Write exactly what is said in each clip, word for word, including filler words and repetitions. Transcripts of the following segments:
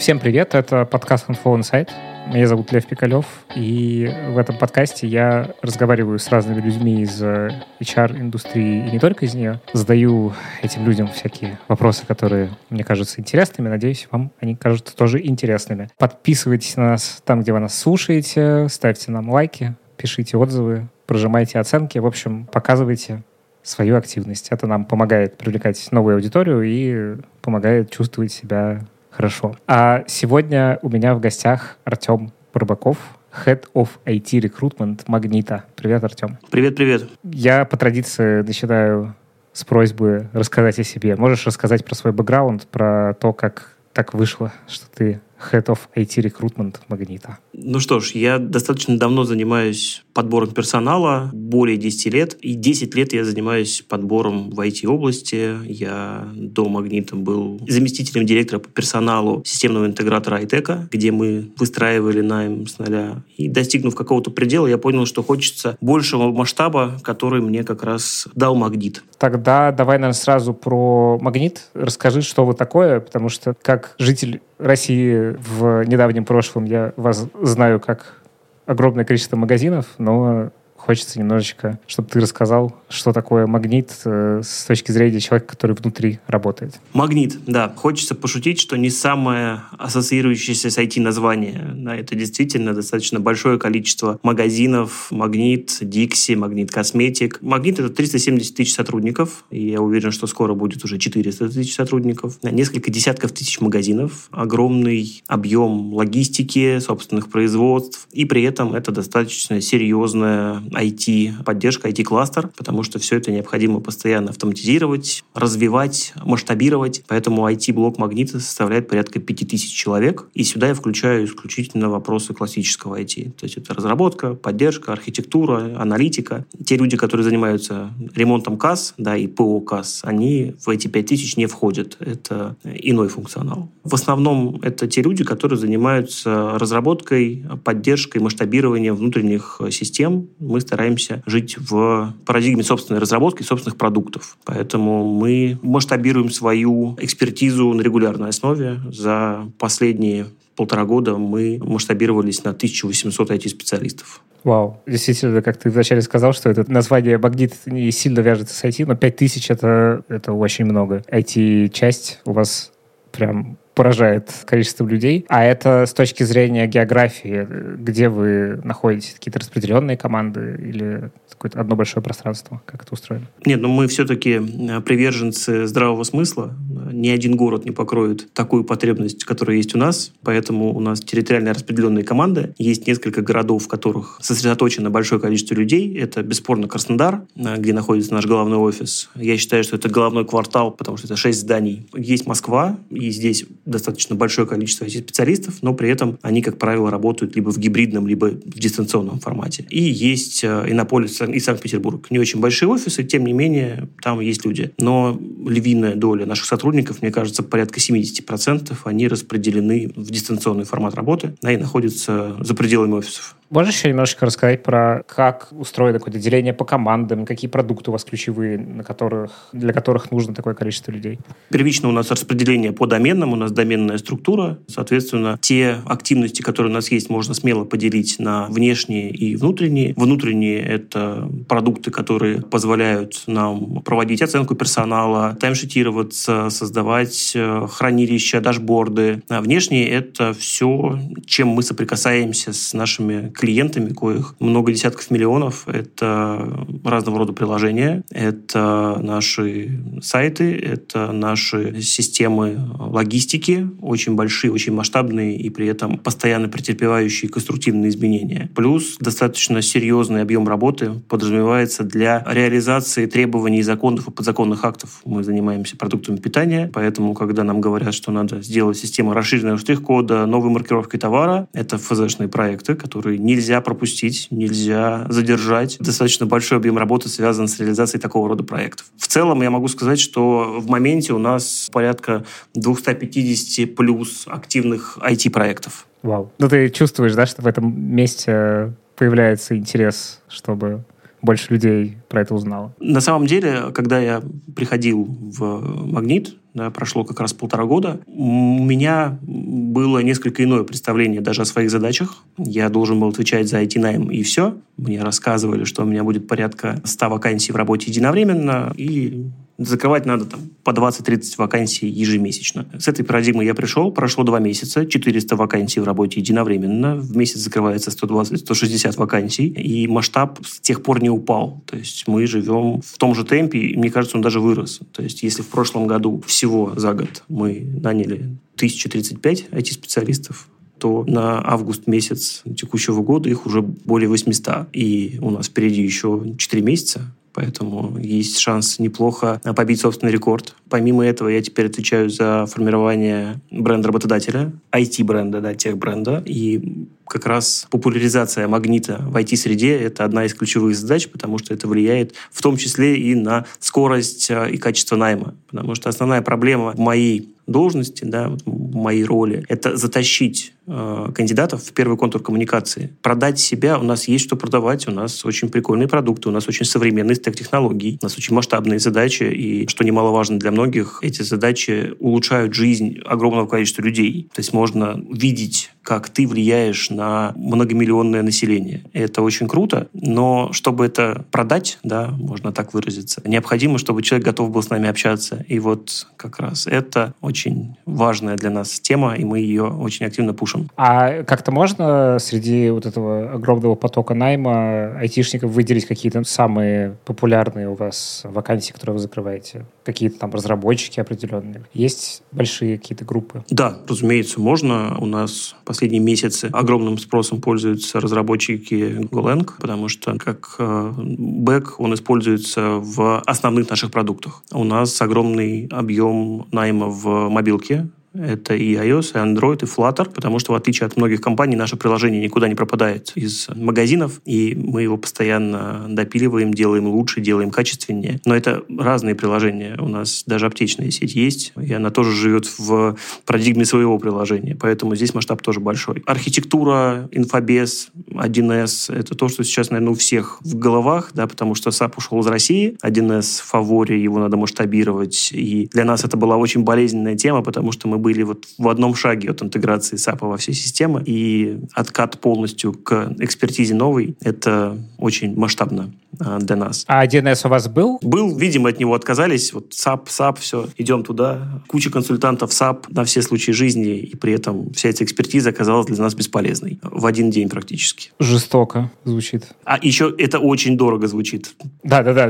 Всем привет, это подкаст «Хантфлоу Инсайт». Меня зовут Лев Пикалев, и в этом подкасте я разговариваю с разными людьми из эйч ар-индустрии и не только из нее. Задаю этим людям всякие вопросы, которые мне кажутся интересными. Надеюсь, вам они кажутся тоже интересными. Подписывайтесь на нас там, где вы нас слушаете, ставьте нам лайки, пишите отзывы, прожимайте оценки. В общем, показывайте свою активность. Это нам помогает привлекать новую аудиторию и помогает чувствовать себя хорошо. А сегодня у меня в гостях Артем Барбаков, Head of ай ти Recruitment Магнита. Привет, Артем. Привет-привет. Я по традиции начинаю с просьбы рассказать о себе. Можешь рассказать про свой бэкграунд, про то, как так вышло, что ты Head of ай ти Recruitment Магнита? Ну что ж, я достаточно давно занимаюсь подбором персонала, более десять лет. И десять лет я занимаюсь подбором в ай ти-области. Я до Магнита был заместителем директора по персоналу системного интегратора АйТека, где мы выстраивали найм с нуля. И достигнув какого-то предела, я понял, что хочется большего масштаба, который мне как раз дал Магнит. Тогда давай, наверное, сразу про Магнит. Расскажи, что вы такое, потому что как житель России в недавнем прошлом я вас знаю как огромное количество магазинов, но хочется немножечко, чтобы ты рассказал, что такое Магнит с точки зрения человека, который внутри работает. Магнит, да. Хочется пошутить, что не самое ассоциирующееся с ай ти название. Да, это действительно достаточно большое количество магазинов. Магнит, Дикси, Магнит Косметик. Магнит — это триста семьдесят тысяч сотрудников. И я уверен, что скоро будет уже четыреста тысяч сотрудников. Несколько десятков тысяч магазинов. Огромный объем логистики, собственных производств. И при этом это достаточно серьезная ай ти-поддержка, ай ти-кластер, потому что все это необходимо постоянно автоматизировать, развивать, масштабировать. Поэтому ай ти-блок Магнита составляет порядка пять тысяч человек. И сюда я включаю исключительно вопросы классического ай ти. То есть это разработка, поддержка, архитектура, аналитика. Те люди, которые занимаются ремонтом касс, да, и ПО касс, они в эти пять тысяч не входят. Это иной функционал. В основном это те люди, которые занимаются разработкой, поддержкой, масштабированием внутренних систем. Мы стараемся жить в парадигме собственной разработки, собственных продуктов. Поэтому мы масштабируем свою экспертизу на регулярной основе. За последние полтора года мы масштабировались на тысячу восемьсот ай ти-специалистов. Вау. Действительно, как ты вначале сказал, что это название «Магнит» не сильно вяжется с ай ти, но пять тысяч это, — это очень много. ай ти-часть у вас прям поражает количеством людей. А это с точки зрения географии, где вы находите какие-то распределенные команды или какое-то одно большое пространство? Как это устроено? Нет, но ну мы все-таки приверженцы здравого смысла. Ни один город не покроет такую потребность, которая есть у нас. Поэтому у нас территориально распределенные команды. Есть несколько городов, в которых сосредоточено большое количество людей. Это, бесспорно, Краснодар, где находится наш главный офис. Я считаю, что это главный квартал, потому что это шесть зданий. Есть Москва, и здесь достаточно большое количество ай ти-специалистов, но при этом они, как правило, работают либо в гибридном, либо в дистанционном формате. И есть Иннополис и Санкт-Петербург. Не очень большие офисы, тем не менее, там есть люди. Но львиная доля наших сотрудников, мне кажется, порядка семьдесят процентов, они распределены в дистанционный формат работы, да, и находятся за пределами офисов. Можешь еще немножечко рассказать про, как устроено какое-то деление по командам, какие продукты у вас ключевые, на которых, для которых нужно такое количество людей? Первично у нас распределение по доменам, у нас доменная структура. Соответственно, те активности, которые у нас есть, можно смело поделить на внешние и внутренние. Внутренние — это продукты, которые позволяют нам проводить оценку персонала, таймшитироваться, создавать хранилища, дашборды. А внешние — это все, чем мы соприкасаемся с нашими клиентами, коих много десятков миллионов. Это разного рода приложения, это наши сайты, это наши системы логистики, очень большие, очень масштабные и при этом постоянно претерпевающие конструктивные изменения. Плюс достаточно серьезный объем работы подразумевается для реализации требований законов и подзаконных актов. Мы занимаемся продуктами питания, поэтому, когда нам говорят, что надо сделать систему расширенного штрих-кода, новой маркировки товара, это эф зэшные проекты, которые нельзя пропустить, нельзя задержать. Достаточно большой объем работы связан с реализацией такого рода проектов. В целом я могу сказать, что в моменте у нас порядка двести пятьдесят плюс активных ай ти-проектов. Вау. Ну, ты чувствуешь, да, что в этом месте появляется интерес, чтобы больше людей про это узнало? На самом деле, когда я приходил в «Магнит», да, прошло как раз полтора года, у меня было несколько иное представление даже о своих задачах. Я должен был отвечать за ай ти-найм и все. Мне рассказывали, что у меня будет порядка ста вакансий в работе единовременно, и закрывать надо там по двадцать-тридцать вакансий ежемесячно. С этой парадигмой я пришел, прошло два месяца, четыреста вакансий в работе единовременно, в месяц закрывается сто двадцать - сто шестьдесят вакансий, и масштаб с тех пор не упал. То есть мы живем в том же темпе, и, мне кажется, он даже вырос. То есть если в прошлом году всего за год мы наняли тысячу тридцать пять ай ти-специалистов, то на август месяц текущего года их уже более восемьсот. И у нас впереди еще четыре месяца, поэтому есть шанс неплохо побить собственный рекорд. Помимо этого, я теперь отвечаю за формирование бренда работодателя, ай ти-бренда, да, тех-бренда. И как раз популяризация «Магнита» в ай ти-среде – это одна из ключевых задач, потому что это влияет в том числе и на скорость и качество найма. Потому что основная проблема в моей должности, да, в моей роли – это затащить кандидатов в первый контур коммуникации. Продать себя, у нас есть что продавать, у нас очень прикольные продукты, у нас очень современный стек технологий, у нас очень масштабные задачи, и, что немаловажно для многих, эти задачи улучшают жизнь огромного количества людей. То есть можно видеть, как ты влияешь на многомиллионное население. Это очень круто, но чтобы это продать, да, можно так выразиться, необходимо, чтобы человек готов был с нами общаться. И вот как раз это очень важная для нас тема, и мы ее очень активно пушим. А как-то можно среди вот этого огромного потока найма айтишников выделить какие-то самые популярные у вас вакансии, которые вы закрываете? Какие-то там разработчики определенные? Есть большие какие-то группы? Да, разумеется, можно. У нас в последние месяцы огромным спросом пользуются разработчики Golang, потому что как бэк он используется в основных наших продуктах. У нас огромный объем найма в мобилке. Это и iOS, и Android, и Flutter, потому что, в отличие от многих компаний, наше приложение никуда не пропадает из магазинов, и мы его постоянно допиливаем, делаем лучше, делаем качественнее. Но это разные приложения. У нас даже аптечная сеть есть, и она тоже живет в парадигме своего приложения, поэтому здесь масштаб тоже большой. Архитектура, инфобез, один эс — это то, что сейчас, наверное, у всех в головах, да, потому что сап ушел из России, один эс в фаворе, его надо масштабировать, и для нас это была очень болезненная тема, потому что мы были вот в одном шаге от интеграции сап во все системы, и откат полностью к экспертизе новой — это очень масштабно для нас. А один эс у вас был? Был, видимо, от него отказались. Вот сап, сап, все, идем туда. Куча консультантов сап на все случаи жизни, и при этом вся эта экспертиза оказалась для нас бесполезной. В один день практически. Жестоко звучит. А еще это очень дорого звучит. Да-да-да.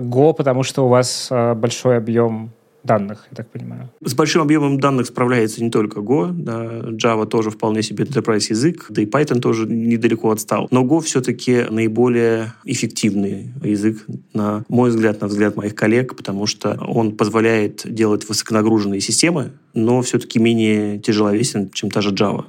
Go, потому что у вас большой объем данных, я так понимаю. С большим объемом данных справляется не только Go, да, Java тоже вполне себе enterprise-язык, да и Python тоже недалеко отстал. Но Go все-таки наиболее эффективный язык, на мой взгляд, на взгляд моих коллег, потому что он позволяет делать высоконагруженные системы, но все-таки менее тяжеловесен, чем та же Java.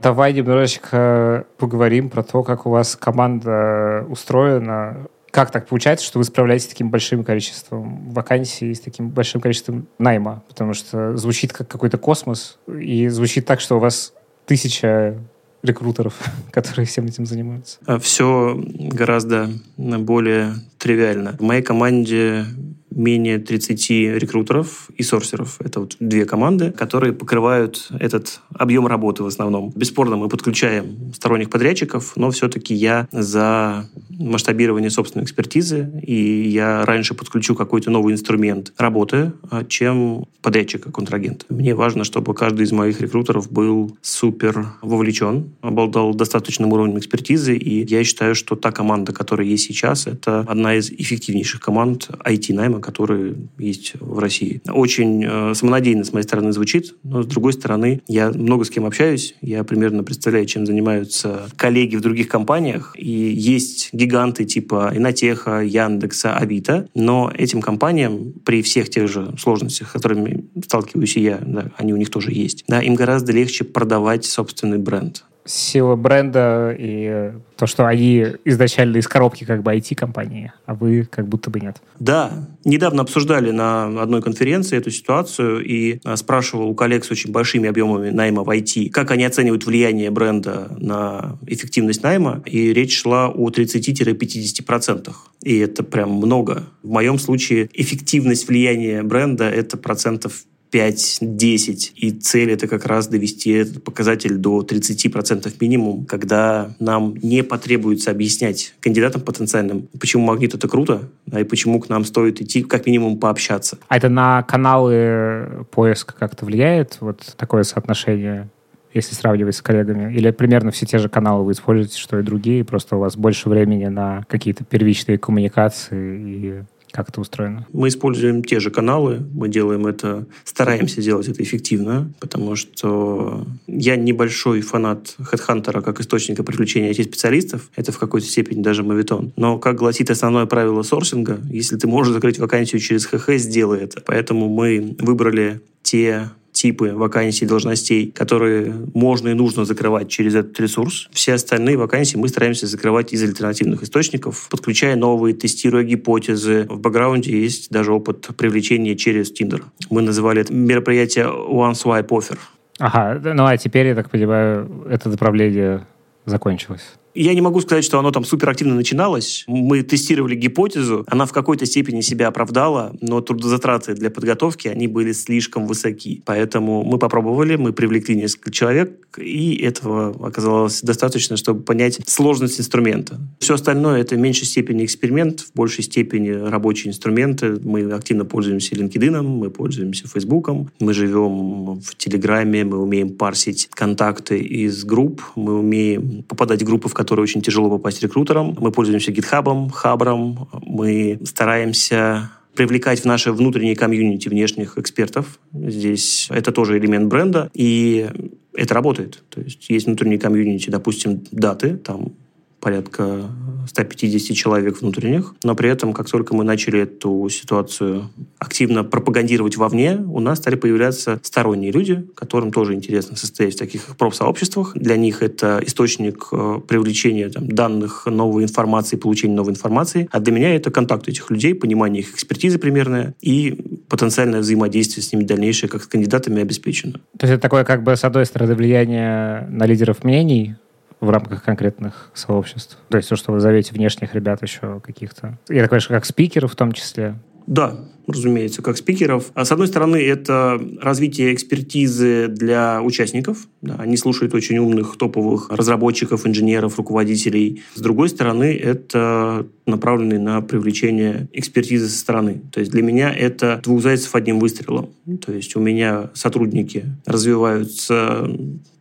Давай немножечко поговорим про то, как у вас команда устроена. Как так получается, что вы справляетесь с таким большим количеством вакансий, с таким большим количеством найма? Потому что звучит как какой-то космос, и звучит так, что у вас тысяча рекрутеров, которые всем этим занимаются. Все гораздо более тривиально. В моей команде менее тридцати рекрутеров и сорсеров. Это вот две команды, которые покрывают этот объем работы в основном. Бесспорно, мы подключаем сторонних подрядчиков, но все-таки я за масштабирование собственной экспертизы, и я раньше подключу какой-то новый инструмент работы, чем подрядчика-контрагента. Мне важно, чтобы каждый из моих рекрутеров был супер вовлечен, обладал достаточным уровнем экспертизы, и я считаю, что та команда, которая есть сейчас, это одна из эффективнейших команд ай ти-найма, которые есть в России. Очень э, самонадеянно с моей стороны звучит, но, с другой стороны, я много с кем общаюсь, я примерно представляю, чем занимаются коллеги в других компаниях, и есть гиганты типа Иннотеха, Яндекса, Авито, но этим компаниям при всех тех же сложностях, с которыми сталкиваюсь и я, да, они у них тоже есть, да, им гораздо легче продавать собственный бренд. сила бренда и то, что они изначально из коробки как бы ай ти-компании, а вы как будто бы нет. Да, недавно обсуждали на одной конференции эту ситуацию и спрашивал у коллег с очень большими объемами найма в ай ти, как они оценивают влияние бренда на эффективность найма, и речь шла о тридцать-пятьдесят процентов. И это прям много. В моем случае эффективность влияния бренда – это процентов пять-десять, и цель — это как раз довести этот показатель до тридцать процентов минимум, когда нам не потребуется объяснять кандидатам потенциальным, почему «Магнит» — это круто, и почему к нам стоит идти как минимум пообщаться. А это на каналы поиска как-то влияет, вот такое соотношение, если сравнивать с коллегами? Или примерно все те же каналы вы используете, что и другие, просто у вас больше времени на какие-то первичные коммуникации и... Как это устроено? Мы используем те же каналы, мы делаем это, стараемся делать это эффективно, потому что я небольшой фанат HeadHunter как источника привлечения ай ти-специалистов, это в какой-то степени даже моветон. Но, как гласит основное правило сорсинга, если ты можешь закрыть вакансию через ха ха, сделай это. Поэтому мы выбрали те... типы вакансий, должностей, которые можно и нужно закрывать через этот ресурс. Все остальные вакансии мы стараемся закрывать из альтернативных источников, подключая новые, тестируя гипотезы. В бэкграунде есть даже опыт привлечения через Tinder. Мы называли это мероприятие One Swipe Offer. Ага, ну а теперь, я так понимаю, это направление закончилось. Я не могу сказать, что оно там суперактивно начиналось. Мы тестировали гипотезу, она в какой-то степени себя оправдала, но трудозатраты для подготовки, они были слишком высоки. Поэтому мы попробовали, мы привлекли несколько человек, и этого оказалось достаточно, чтобы понять сложность инструмента. Все остальное — это в меньшей степени эксперимент, в большей степени рабочие инструменты. Мы активно пользуемся LinkedIn, мы пользуемся Facebook, мы живем в Телеграме, мы умеем парсить контакты из групп, мы умеем попадать в группы, в которые которые очень тяжело попасть рекрутерам. Мы пользуемся GitHub, Хабром. Мы стараемся привлекать в наше внутреннее комьюнити внешних экспертов. Здесь это тоже элемент бренда, и это работает. То есть есть внутренние комьюнити, допустим, даты, там порядка сто пятьдесят человек внутренних, но при этом, как только мы начали эту ситуацию активно пропагандировать вовне, у нас стали появляться сторонние люди, которым тоже интересно состоять в таких профсообществах. Для них это источник привлечения там, данных, новой информации, получения новой информации. А для меня это контакт этих людей, понимание их экспертизы примерное и потенциальное взаимодействие с ними дальнейшее как с кандидатами обеспечено. То есть это такое, как бы, с одной стороны, влияние на лидеров мнений в рамках конкретных сообществ? То есть то, что вы зовете внешних ребят еще каких-то? Я так понимаю, как спикеров в том числе? Да, разумеется, как спикеров. А с одной стороны, это развитие экспертизы для участников. Да, они слушают очень умных, топовых разработчиков, инженеров, руководителей. С другой стороны, это направленный на привлечение экспертизы со стороны. То есть для меня это двух зайцев одним выстрелом. То есть у меня сотрудники развиваются,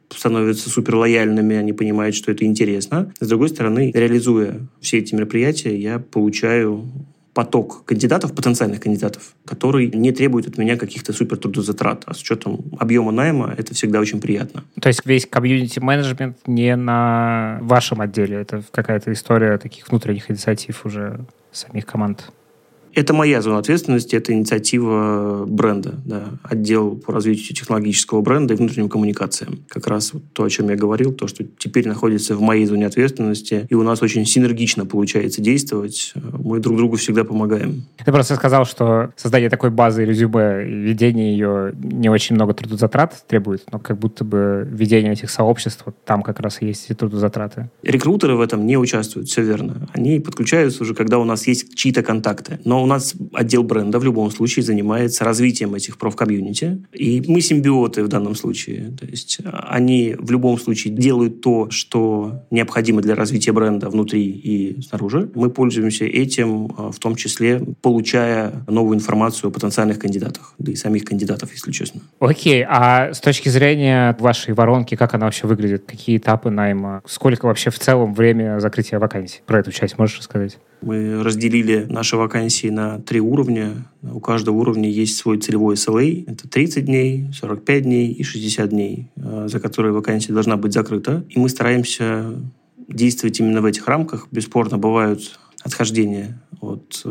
становятся суперлояльными, они понимают, что это интересно. С другой стороны, реализуя все эти мероприятия, я получаю поток кандидатов, потенциальных кандидатов, который не требует от меня каких-то супертрудозатрат. А с учетом объема найма это всегда очень приятно. То есть весь комьюнити-менеджмент не на вашем отделе? Это какая-то история таких внутренних инициатив уже самих команд? Это моя зона ответственности, это инициатива бренда, да, отдел по развитию технологического бренда и внутренним коммуникациям. Как раз вот то, о чем я говорил, то, что теперь находится в моей зоне ответственности, и у нас очень синергично получается действовать. Мы друг другу всегда помогаем. Ты просто сказал, что создание такой базы резюме и ведение ее не очень много трудозатрат требует, но как будто бы ведение этих сообществ, вот там как раз и есть и трудозатраты. Рекрутеры в этом не участвуют, все верно. Они подключаются уже, когда у нас есть чьи-то контакты. Но у нас отдел бренда в любом случае занимается развитием этих профкомьюнити. И мы симбиоты в данном случае. То есть они в любом случае делают то, что необходимо для развития бренда внутри и снаружи. Мы пользуемся этим, в том числе получая новую информацию о потенциальных кандидатах, да и самих кандидатов, если честно. Окей, а с точки зрения вашей воронки, как она вообще выглядит? Какие этапы найма? Сколько вообще в целом время закрытия вакансий? Про эту часть можешь рассказать? Мы разделили наши вакансии на три уровня. У каждого уровня есть свой целевой эс эл эй. Это тридцать дней, сорок пять дней и шестьдесят дней, за которые вакансия должна быть закрыта. И мы стараемся действовать именно в этих рамках. Бесспорно, бывают отхождения от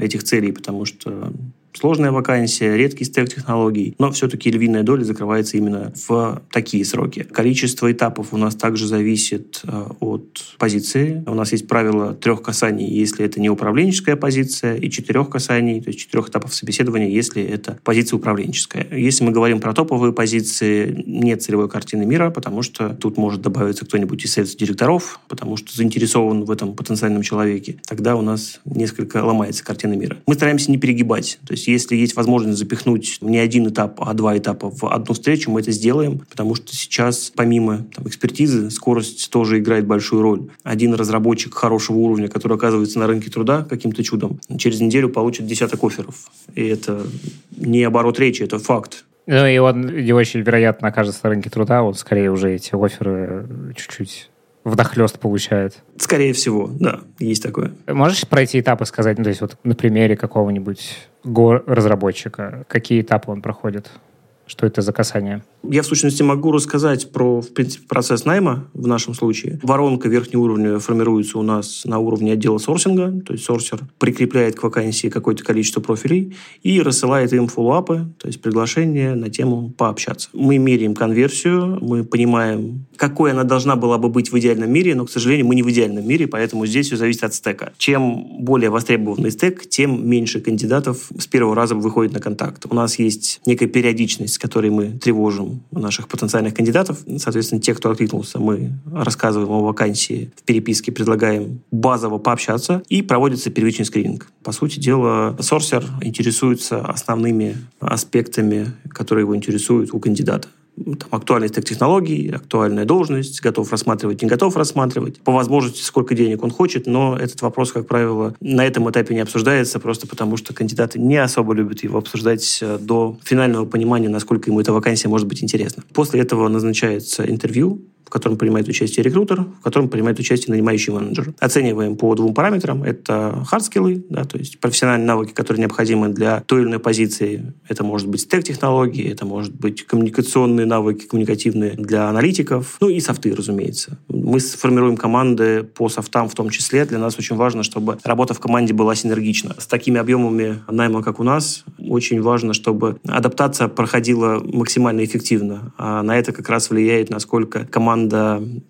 этих целей, потому что сложная вакансия, редкий стек технологий, но все-таки львиная доля закрывается именно в такие сроки. Количество этапов у нас также зависит от позиции. У нас есть правило трех касаний, если это не управленческая позиция, и четырех касаний, то есть четырех этапов собеседования, если это позиция управленческая. Если мы говорим про топовые позиции, нет целевой картины мира, потому что тут может добавиться кто-нибудь из селс-директоров, потому что заинтересован в этом потенциальном человеке. Тогда у нас несколько ломается картина мира. Мы стараемся не перегибать, то есть если есть возможность запихнуть не один этап, а два этапа в одну встречу, мы это сделаем, потому что сейчас, помимо там, экспертизы, скорость тоже играет большую роль. Один разработчик хорошего уровня, который оказывается на рынке труда каким-то чудом, через неделю получит десяток офферов. И это не оборот речи, это факт. Ну и он не очень вероятно окажется на рынке труда, он скорее уже эти офферы чуть-чуть... вдохлёст получает. Скорее всего, да, есть такое. Можешь пройти этапы сказать, ну, то есть вот на примере какого-нибудь Go-разработчика, какие этапы он проходит? Что это за касание? Я, в сущности, могу рассказать про, в принципе, процесс найма в нашем случае. Воронка верхнего уровня формируется у нас на уровне отдела сорсинга, то есть сорсер прикрепляет к вакансии какое-то количество профилей и рассылает им фоллоуапы, то есть приглашения на тему пообщаться. Мы меряем конверсию, мы понимаем, какой она должна была бы быть в идеальном мире, но, к сожалению, мы не в идеальном мире, поэтому здесь все зависит от стека. Чем более востребованный стек, тем меньше кандидатов с первого раза выходит на контакт. У нас есть некая периодичность, которые мы тревожим наших потенциальных кандидатов. Соответственно, те, кто откликнулся, мы рассказываем о вакансии в переписке, предлагаем базово пообщаться, и проводится первичный скрининг. По сути дела, сорсер интересуется основными аспектами, которые его интересуют у кандидата. Там, актуальность технологий, актуальная должность, готов рассматривать, не готов рассматривать, по возможности, сколько денег он хочет, но этот вопрос, как правило, на этом этапе не обсуждается, просто потому что кандидаты не особо любят его обсуждать до финального понимания, насколько ему эта вакансия может быть интересна. После этого назначается интервью, в котором принимает участие рекрутер, в котором принимает участие нанимающий менеджер. Оцениваем по двум параметрам. Это хардскиллы, да, то есть профессиональные навыки, которые необходимы для той или иной позиции. Это может быть стек-технологии, это может быть коммуникационные навыки, коммуникативные для аналитиков. Ну и софты, разумеется. Мы сформируем команды по софтам в том числе. Для нас очень важно, чтобы работа в команде была синергична. С такими объемами найма, как у нас, очень важно, чтобы адаптация проходила максимально эффективно. А на это как раз влияет, насколько команда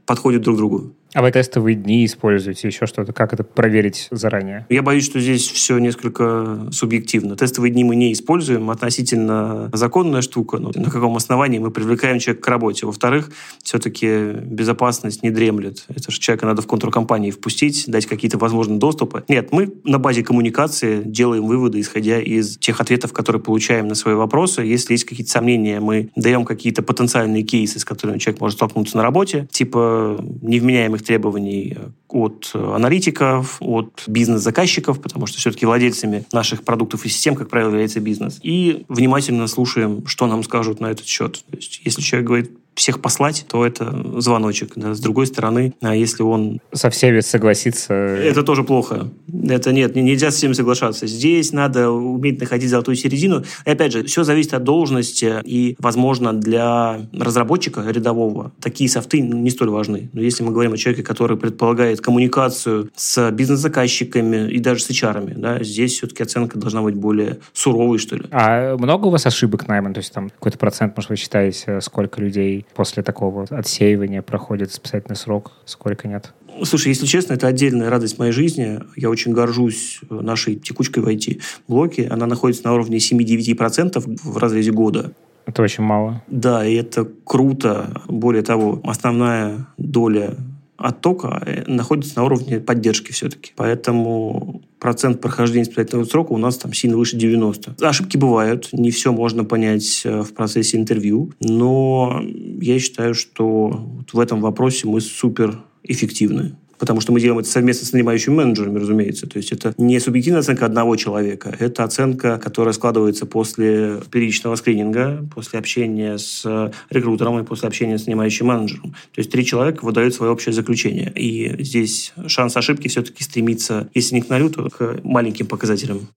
подходят друг к другу. А вы тестовые дни используете, еще что-то? Как это проверить заранее? Я боюсь, что здесь все несколько субъективно. Тестовые дни мы не используем. Относительно законная штука. Но на каком основании мы привлекаем человека к работе? Во-вторых, все-таки безопасность не дремлет. Это же человека надо в контркомпании впустить, дать какие-то возможные доступы. Нет, мы на базе коммуникации делаем выводы, исходя из тех ответов, которые получаем на свои вопросы. Если есть какие-то сомнения, мы даем какие-то потенциальные кейсы, с которыми человек может столкнуться на работе, типа невменяемых требований от аналитиков, от бизнес-заказчиков, потому что все-таки владельцами наших продуктов и систем, как правило, является бизнес. И внимательно слушаем, что нам скажут на этот счет. То есть, если человек говорит всех послать, то это звоночек. Да. С другой стороны, а если он... Со всеми согласится... Это тоже плохо. Это нет, нельзя со всеми соглашаться. Здесь надо уметь находить золотую середину. И опять же, все зависит от должности. И, возможно, для разработчика рядового такие софты не столь важны. Но если мы говорим о человеке, который предполагает коммуникацию с бизнес-заказчиками и даже с эйч ар-ами, да, здесь все-таки оценка должна быть более суровой, что ли. А много у вас ошибок найма? То есть там какой-то процент, может, вы считаете, сколько людей после такого отсеивания проходит испытательный срок, сколько нет? Слушай, если честно, это отдельная радость моей жизни. Я очень горжусь нашей текучкой в ай ти-блоке. Она находится на уровне семь-девять процентов в разрезе года. Это очень мало. Да, и это круто. Более того, основная доля оттока находится на уровне поддержки все-таки. Поэтому процент прохождения испытательного срока у нас там сильно выше девяносто. Ошибки бывают, не все можно понять в процессе интервью, но я считаю, что в этом вопросе мы суперэффективны. Потому что мы делаем это совместно с нанимающими менеджерами, разумеется. То есть это не субъективная оценка одного человека, это оценка, которая складывается после первичного скрининга, после общения с рекрутером и после общения с нанимающим менеджером. То есть три человека выдают свое общее заключение. И здесь шанс ошибки все-таки стремится, если не к нулю, то к маленьким показателям.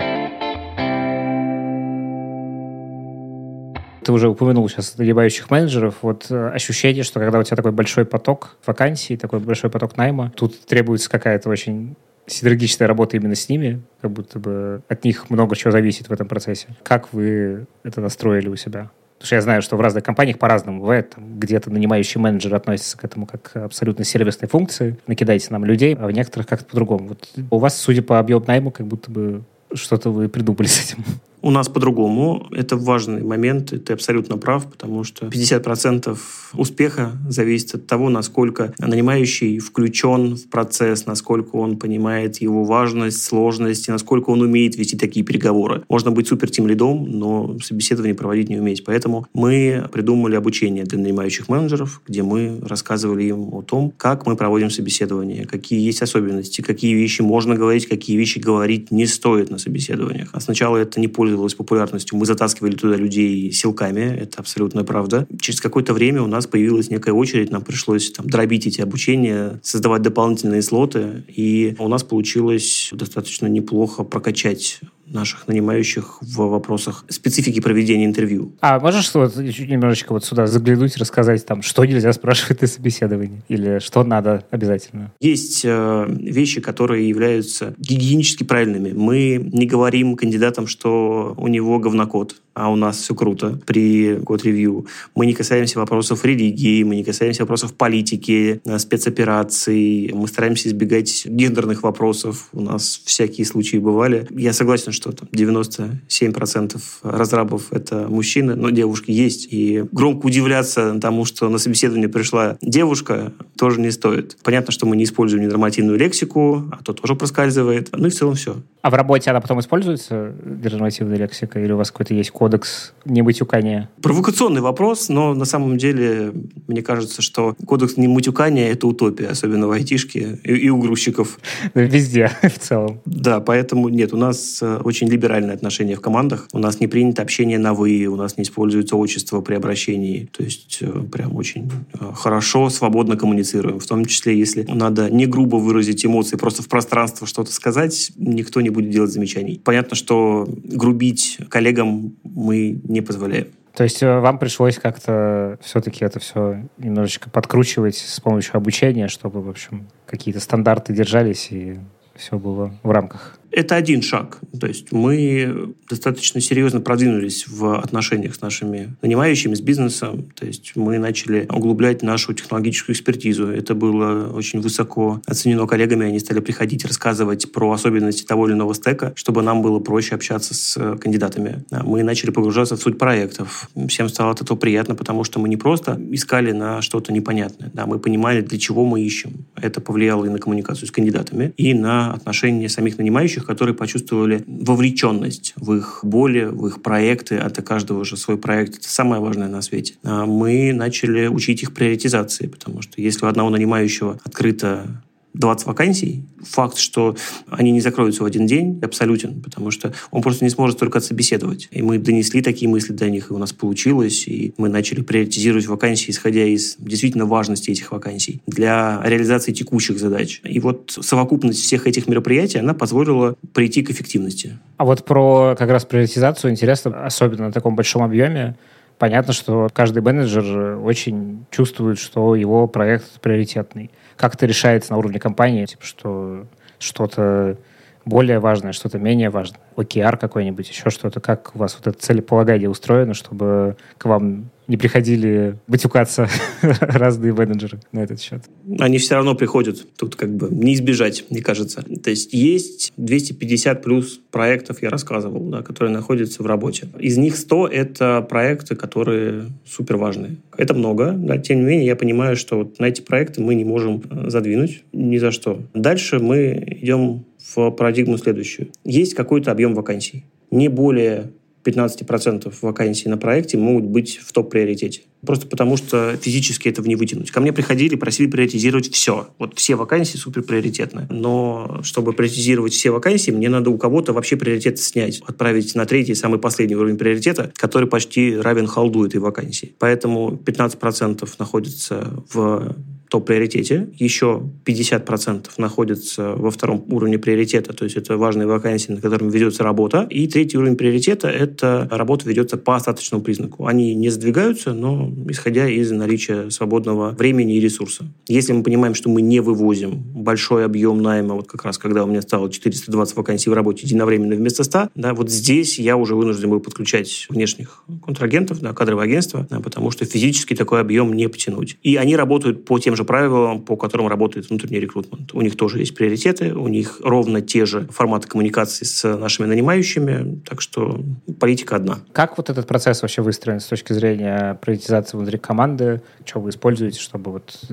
Ты уже упомянул сейчас нанимающих менеджеров. Вот ощущение, что когда у тебя такой большой поток вакансий, такой большой поток найма, тут требуется какая-то очень синергичная работа именно с ними, как будто бы от них много чего зависит в этом процессе. Как вы это настроили у себя? Потому что я знаю, что в разных компаниях по-разному бывает. Там, где-то нанимающий менеджер относится к этому как к абсолютно сервисной функции. Накидайте нам людей, а в некоторых как-то по-другому. Вот у вас, судя по объему найма, как будто бы что-то вы придумали с этим. У нас по-другому. Это важный момент, и ты абсолютно прав, потому что пятьдесят процентов успеха зависит от того, насколько нанимающий включен в процесс, насколько он понимает его важность, сложность, и насколько он умеет вести такие переговоры. Можно быть супер-тимлидом, но собеседование проводить не уметь. Поэтому мы придумали обучение для нанимающих менеджеров, где мы рассказывали им о том, как мы проводим собеседование, какие есть особенности, какие вещи можно говорить, какие вещи говорить не стоит на собеседованиях. А сначала это не пользовалось популярностью. Мы затаскивали туда людей силками, это абсолютно правда. Через какое-то время у нас появилась некая очередь, нам пришлось там дробить эти обучения, создавать дополнительные слоты, и у нас получилось достаточно неплохо прокачать наших нанимающих в вопросах специфики проведения интервью. А можешь вот немножечко вот сюда заглянуть, рассказать, там, что нельзя спрашивать на собеседовании? Или что надо обязательно? Есть э, вещи, которые являются гигиенически правильными. Мы не говорим кандидатам, что у него говнокод, а у нас все круто при код-ревью. Мы не касаемся вопросов религии, мы не касаемся вопросов политики, спецопераций. Мы стараемся избегать гендерных вопросов. У нас всякие случаи бывали. Я согласен, что там девяносто семь процентов разрабов — это мужчины, но девушки есть. И громко удивляться тому, что на собеседование пришла девушка, тоже не стоит. Понятно, что мы не используем ненормативную лексику, а то тоже проскальзывает. Ну и в целом все. А в работе она потом используется, ненормативная лексика? Или у вас какой-то есть кодекс немытюкания? Провокационный вопрос, но на самом деле мне кажется, что кодекс немытюкания — это утопия, особенно в айтишке и, и у грузчиков. Везде в целом. Да, поэтому нет, у нас очень либеральное отношение в командах. У нас не принято общение на «вы», у нас не используется отчество при обращении. То есть прям очень хорошо, свободно коммуницируем. В том числе, если надо не грубо выразить эмоции, просто в пространство что-то сказать, никто не будет делать замечаний. Понятно, что грубить коллегам мы не позволяем. То есть вам пришлось как-то все-таки это все немножечко подкручивать с помощью обучения, чтобы, в общем, какие-то стандарты держались и все было в рамках? Это один шаг. То есть мы достаточно серьезно продвинулись в отношениях с нашими нанимающими, с бизнесом. То есть мы начали углублять нашу технологическую экспертизу. Это было очень высоко оценено коллегами. Они стали приходить, рассказывать про особенности того или иного стека, чтобы нам было проще общаться с кандидатами. Мы начали погружаться в суть проектов. Всем стало от этого приятно, потому что мы не просто искали на что-то непонятное. Да, мы понимали, для чего мы ищем. Это повлияло и на коммуникацию с кандидатами, и на отношения самих нанимающих, которые почувствовали вовлеченность в их боли, в их проекты, а для каждого же свой проект. Это самое важное на свете. Мы начали учить их приоритизации, потому что если у одного нанимающего открыто двадцать вакансий, факт, что они не закроются в один день, абсолютен, потому что он просто не сможет только отсобеседовать. И мы донесли такие мысли до них, и у нас получилось, и мы начали приоритизировать вакансии, исходя из действительно важности этих вакансий для реализации текущих задач. И вот совокупность всех этих мероприятий, она позволила прийти к эффективности. А вот про как раз приоритизацию интересно, особенно на таком большом объеме. Понятно, что каждый менеджер очень чувствует, что его проект приоритетный. Как это решается на уровне компании, типа, что что-то более важное, что-то менее важное, о кей ар какой-нибудь, еще что-то? Как у вас вот это целеполагание устроено, чтобы к вам не приходили батюкаться разные менеджеры на этот счет? Они все равно приходят. Тут как бы не избежать, мне кажется. То есть есть двести пятьдесят плюс проектов, я рассказывал, да, которые находятся в работе. Из них сто — это проекты, которые суперважные. Это много, да, тем не менее я понимаю, что вот на эти проекты мы не можем задвинуть ни за что. Дальше мы идем в парадигму следующую. Есть какой-то объем вакансий. Не более пятнадцать процентов вакансий на проекте могут быть в топ-приоритете. Просто потому, что физически этого не вытянуть. Ко мне приходили, просили приоритизировать все. Вот все вакансии суперприоритетны. Но чтобы приоритизировать все вакансии, мне надо у кого-то вообще приоритет снять. Отправить на третий, самый последний уровень приоритета, который почти равен халду этой вакансии. Поэтому пятнадцать процентов находится в топ-приоритете. Еще пятьдесят процентов находятся во втором уровне приоритета, то есть это важные вакансии, на котором ведется работа. И третий уровень приоритета – это работа ведется по остаточному признаку. Они не сдвигаются, но исходя из наличия свободного времени и ресурса. Если мы понимаем, что мы не вывозим большой объем найма, вот как раз когда у меня стало четыреста двадцать вакансий в работе единовременно вместо ста, да, вот здесь я уже вынужден был подключать внешних контрагентов, да, кадровые агентства, да, потому что физически такой объем не потянуть. И они работают по тем же правилам, по которым работает внутренний рекрутмент. У них тоже есть приоритеты, у них ровно те же форматы коммуникации с нашими нанимающими, так что политика одна. Как вот этот процесс вообще выстроен с точки зрения приоритизации внутри команды? Что вы используете, чтобы вот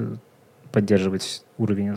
поддерживать уровень?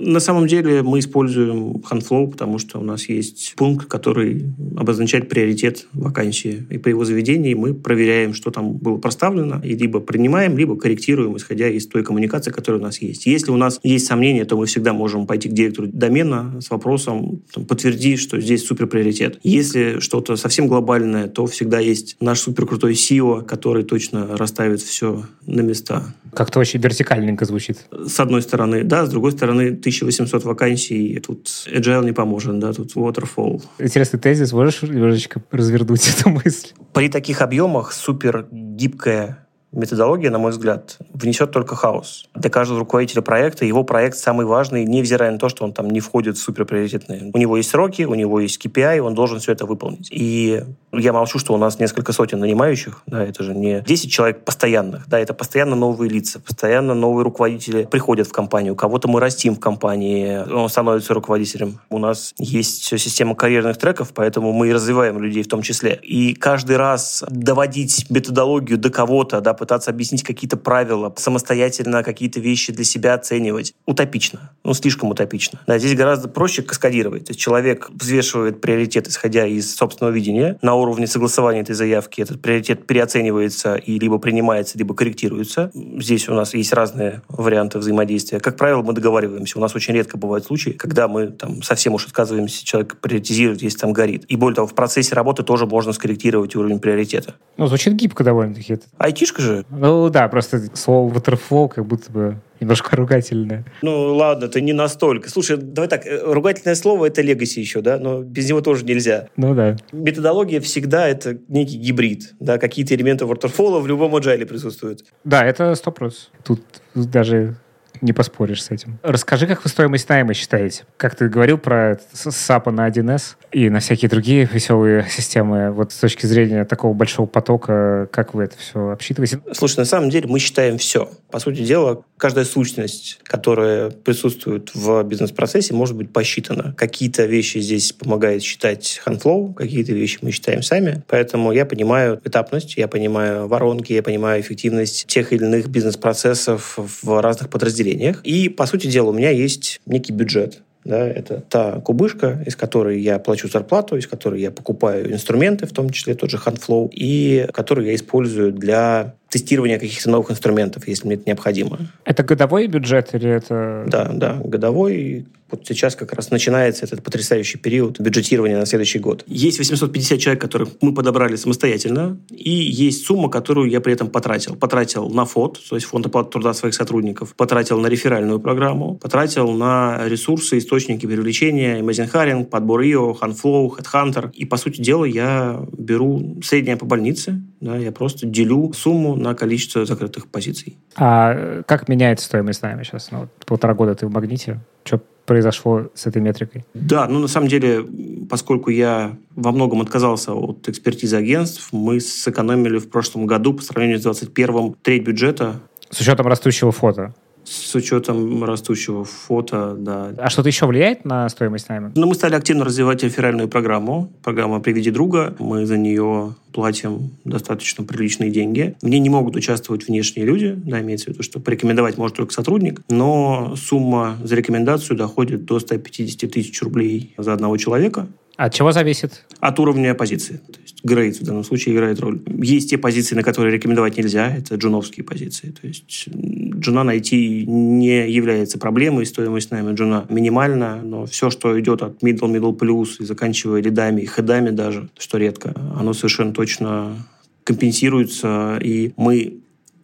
На самом деле мы используем Huntflow, потому что у нас есть пункт, который обозначает приоритет вакансии. И по его заведении мы проверяем, что там было проставлено, и либо принимаем, либо корректируем, исходя из той коммуникации, которая у нас есть. Если у нас есть сомнения, то мы всегда можем пойти к директору домена с вопросом «подтверди, что здесь суперприоритет». Если что-то совсем глобальное, то всегда есть наш суперкрутой си и о, который точно расставит все на места. Как-то очень вертикальненько звучит. С одной стороны, да, с другой стороны, тысяча восемьсот вакансий, тут agile не поможет, да, тут waterfall. Интересный тезис, можешь немножечко развернуть эту мысль? При таких объемах супер гибкая методология, на мой взгляд, внесет только хаос. Для каждого руководителя проекта его проект самый важный, невзирая на то, что он там не входит в суперприоритетные. У него есть сроки, у него есть кей пи ай, он должен все это выполнить. И я молчу, что у нас несколько сотен нанимающих, да, это же не десять человек постоянных, да, это постоянно новые лица, постоянно новые руководители приходят в компанию, кого-то мы растим в компании, он становится руководителем. У нас есть система карьерных треков, поэтому мы и развиваем людей в том числе. И каждый раз доводить методологию до кого-то, да, пытаться объяснить какие-то правила, самостоятельно какие-то вещи для себя оценивать. Утопично. Ну, слишком утопично. Да, здесь гораздо проще каскадировать. То есть человек взвешивает приоритет, исходя из собственного видения. На уровне согласования этой заявки этот приоритет переоценивается и либо принимается, либо корректируется. Здесь у нас есть разные варианты взаимодействия. Как правило, мы договариваемся. У нас очень редко бывают случаи, когда мы там совсем уж отказываемся человека приоритизировать, если там горит. И более того, в процессе работы тоже можно скорректировать уровень приоритета. Ну, звучит гибко довольно-таки. Айтишка же. Ну да, просто слово waterfall как будто бы немножко ругательное. Ну ладно, это не настолько. Слушай, давай так, ругательное слово — это legacy еще, да, но без него тоже нельзя. Ну да. Методология всегда — это некий гибрид, да, какие-то элементы waterfall в любом agile присутствуют. Да, это сто процентов. Тут даже не поспоришь с этим. Расскажи, как вы стоимость найма считаете? Как ты говорил про сап на один эс и на всякие другие веселые системы. Вот с точки зрения такого большого потока, как вы это все обсчитываете? Слушай, на самом деле мы считаем все. По сути дела, каждая сущность, которая присутствует в бизнес-процессе, может быть посчитана. Какие-то вещи здесь помогает считать Huntflow, какие-то вещи мы считаем сами. Поэтому я понимаю этапность, я понимаю воронки, я понимаю эффективность тех или иных бизнес-процессов в разных подразделениях. И, по сути дела, у меня есть некий бюджет. Да, это та кубышка, из которой я плачу зарплату, из которой я покупаю инструменты, в том числе тот же Huntflow, и которую я использую для тестирования каких-то новых инструментов, если мне это необходимо. Это годовой бюджет или это... Да, да, годовой. Вот сейчас как раз начинается этот потрясающий период бюджетирования на следующий год. Есть восемьсот пятьдесят человек, которых мы подобрали самостоятельно, и есть сумма, которую я при этом потратил. Потратил на ФОТ, то есть фонд оплаты труда своих сотрудников, потратил на реферальную программу, потратил на ресурсы, источники привлечения, Amazing Hiring, подбор ай о, Huntflow, HeadHunter. И, по сути дела, я беру среднее по больнице, да, я просто делю сумму на количество закрытых позиций. А как меняется стоимость найма сейчас? Ну, вот полтора года ты в «Магните». Что произошло с этой метрикой? Да, ну, на самом деле, поскольку я во многом отказался от экспертизы агентств, мы сэкономили в прошлом году по сравнению с двадцать первым треть бюджета. С учетом растущего фото? С учетом растущего фото, да. А что-то еще влияет на стоимость найма? Ну, мы стали активно развивать реферальную программу. Программа «Приведи друга». Мы за нее платим достаточно приличные деньги. В ней не могут участвовать внешние люди, да, имеется в виду, что порекомендовать может только сотрудник, но сумма за рекомендацию доходит до сто пятьдесят тысяч рублей за одного человека. От чего зависит? От уровня позиции. То есть грейд в данном случае играет роль. Есть те позиции, на которые рекомендовать нельзя. Это джуновские позиции. То есть джуна найти не является проблемой. Стоимость найма джуна минимальна. Но все, что идет от middle, middle plus и заканчивая лидами и хедами даже, что редко, оно совершенно точно компенсируется. И мы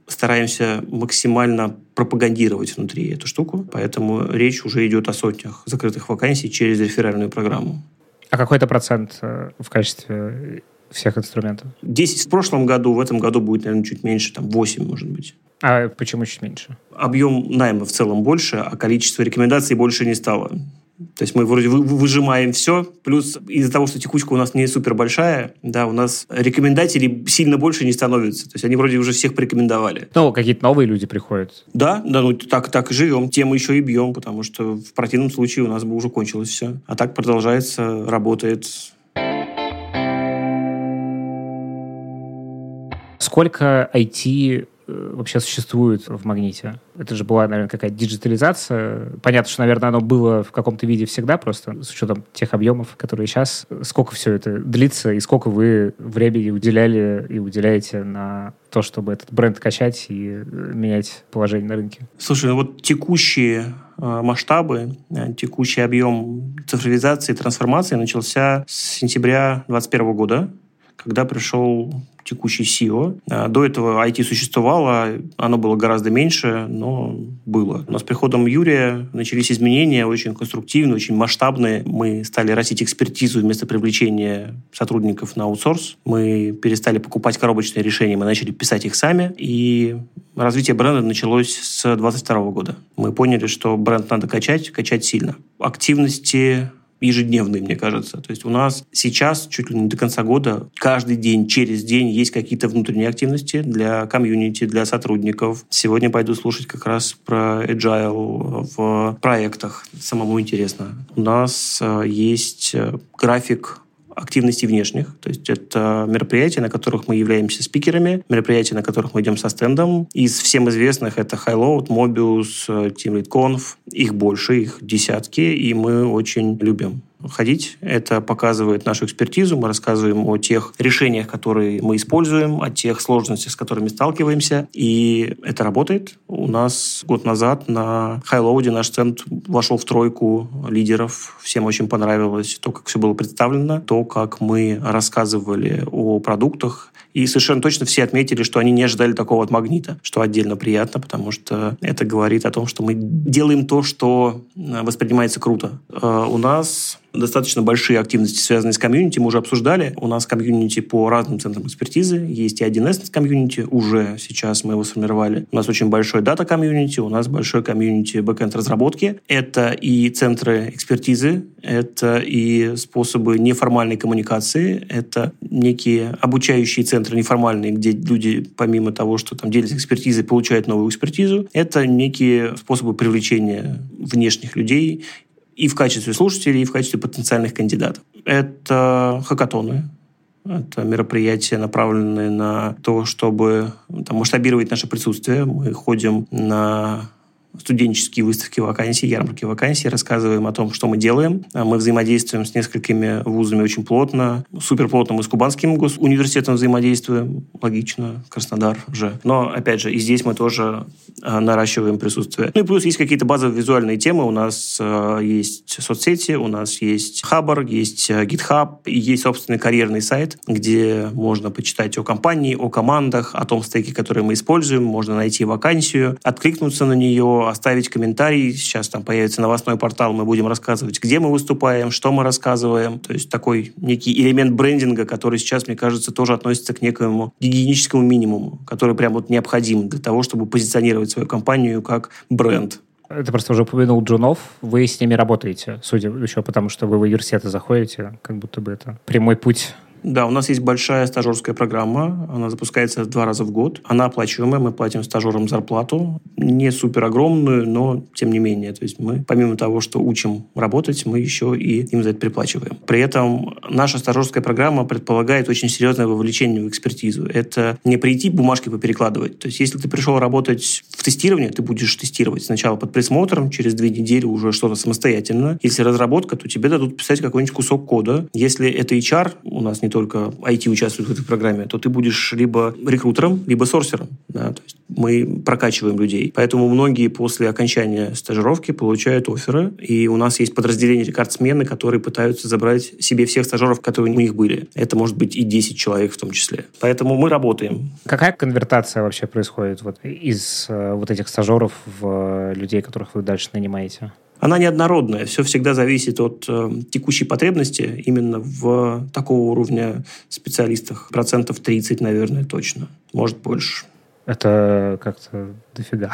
стараемся максимально пропагандировать внутри эту штуку. Поэтому речь уже идет о сотнях закрытых вакансий через реферальную программу. А какой это процент в качестве всех инструментов? десять в прошлом году, в этом году будет, наверное, чуть меньше, там восемь, может быть. А почему чуть меньше? Объем найма в целом больше, а количество рекомендаций больше не стало. То есть мы вроде выжимаем все, плюс из-за того, что текучка у нас не супер большая, да, у нас рекомендателей сильно больше не становится. То есть они вроде уже всех порекомендовали. Ну, какие-то новые люди приходят. Да, да, ну так, так и живем, тем еще и бьем, потому что в противном случае у нас бы уже кончилось все. А так продолжается, работает. Сколько ай ти вообще существует в «Магните»? Это же была, наверное, какая-то диджитализация. Понятно, что, наверное, оно было в каком-то виде всегда, просто с учетом тех объемов, которые сейчас. Сколько все это длится, и сколько вы времени уделяли и уделяете на то, чтобы этот бренд качать и менять положение на рынке? Слушай, ну вот текущие масштабы, текущий объем цифровизации, трансформации начался с сентября двадцать первого года, когда пришел текущий си и о. До этого ай ти существовало, оно было гораздо меньше, но было. Но с приходом Юрия начались изменения очень конструктивные, очень масштабные. Мы стали растить экспертизу вместо привлечения сотрудников на аутсорс. Мы перестали покупать коробочные решения, мы начали писать их сами. И развитие бренда началось с двадцать второго года. Мы поняли, что бренд надо качать, качать сильно. Активности ежедневные, мне кажется. То есть у нас сейчас, чуть ли не до конца года, каждый день, через день есть какие-то внутренние активности для комьюнити, для сотрудников. Сегодня пойду слушать как раз про agile в проектах. Самому интересно. У нас есть график активности внешних. То есть это мероприятия, на которых мы являемся спикерами, мероприятия, на которых мы идем со стендом. Из всем известных это Highload, Mobius, TeamLeadConf. Их больше, их десятки, и мы очень любим ходить. Это показывает нашу экспертизу. Мы рассказываем о тех решениях, которые мы используем, о тех сложностях, с которыми сталкиваемся. И это работает. У нас год назад на Highload наш стенд вошел в тройку лидеров. Всем очень понравилось то, как все было представлено, то, как мы рассказывали о продуктах. И совершенно точно все отметили, что они не ожидали такого от «Магнита», что отдельно приятно, потому что это говорит о том, что мы делаем то, что воспринимается круто. У нас достаточно большие активности, связанные с комьюнити, мы уже обсуждали. У нас комьюнити по разным центрам экспертизы. Есть и один эс комьюнити, уже сейчас мы его сформировали. У нас очень большой дата-комьюнити, у нас большой комьюнити бэкэнд-разработки. Это и центры экспертизы, это и способы неформальной коммуникации, это некие обучающие центры неформальные, где люди, помимо того, что там делятся экспертизой, получают новую экспертизу. Это некие способы привлечения внешних людей и в качестве слушателей, и в качестве потенциальных кандидатов. Это хакатоны. Это мероприятия, направленные на то, чтобы там масштабировать наше присутствие. Мы ходим на студенческие выставки вакансий, ярмарки вакансий, рассказываем о том, что мы делаем. Мы взаимодействуем с несколькими вузами очень плотно. Суперплотно мы с Кубанским госуниверситетом взаимодействуем. Логично, Краснодар уже. Но, опять же, и здесь мы тоже наращиваем присутствие. Ну и плюс есть какие-то базовые визуальные темы. У нас есть соцсети, у нас есть Хабр, есть GitHub, есть собственный карьерный сайт, где можно почитать о компании, о командах, о том стеке, который мы используем. Можно найти вакансию, откликнуться на нее, оставить комментарий. Сейчас там появится новостной портал, мы будем рассказывать, где мы выступаем, что мы рассказываем. То есть такой некий элемент брендинга, который сейчас, мне кажется, тоже относится к некому гигиеническому минимуму, который прям вот необходим для того, чтобы позиционировать свою компанию как бренд. Это просто уже упомянул Джунов. Вы с ними работаете, судя еще потому, что вы в университеты заходите, как будто бы это прямой путь. Да, у нас есть большая стажерская программа. Она запускается два раза в год. Она оплачиваемая. Мы платим стажерам зарплату. Не супер огромную, но тем не менее. То есть мы, помимо того, что учим работать, мы еще и им за это приплачиваем. При этом наша стажерская программа предполагает очень серьезное вовлечение в экспертизу. Это не прийти бумажки поперекладывать. То есть если ты пришел работать в тестирование, ты будешь тестировать сначала под присмотром, через две недели уже что-то самостоятельно. Если разработка, то тебе дадут писать какой-нибудь кусок кода. Если это эйч ар, у нас не только ай ти участвует в этой программе, то ты будешь либо рекрутером, либо сорсером. Да? То есть мы прокачиваем людей. Поэтому многие после окончания стажировки получают офферы, и у нас есть подразделение рекордсмены, которые пытаются забрать себе всех стажеров, которые у них были. Это может быть и десять человек в том числе. Поэтому мы работаем. Какая конвертация вообще происходит вот из вот этих стажеров в людей, которых вы дальше нанимаете? Она неоднородная. Все всегда зависит от э, текущей потребности именно в такого уровня специалистах. Процентов тридцать, наверное, точно. Может, больше. Это как-то дофига.